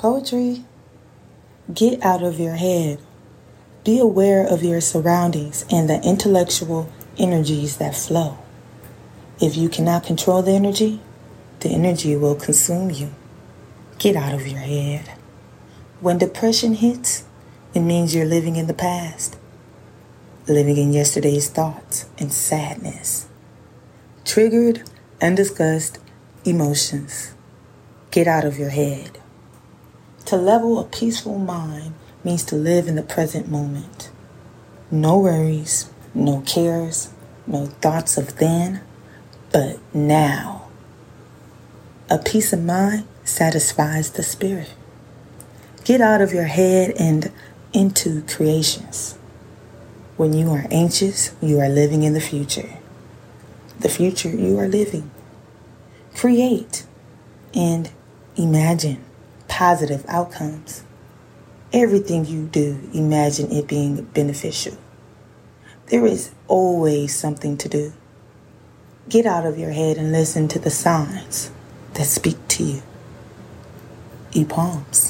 Poetry. Get out of your head. Be aware of your surroundings and the intellectual energies that flow. If you cannot control the energy will consume you. Get out of your head. When depression hits, it means you're living in the past, living in yesterday's thoughts and sadness. Triggered, undiscussed emotions. Get out of your head. To level a peaceful mind means to live in the present moment. No worries, no cares, no thoughts of then, but now. A peace of mind satisfies the spirit. Get out of your head and into creations. When you are anxious, you are living in the future. The future you are living. Create and imagine positive outcomes. Everything you do, imagine it being beneficial. There is always something to do. Get out of your head and listen to the signs that speak to you. E-Palms.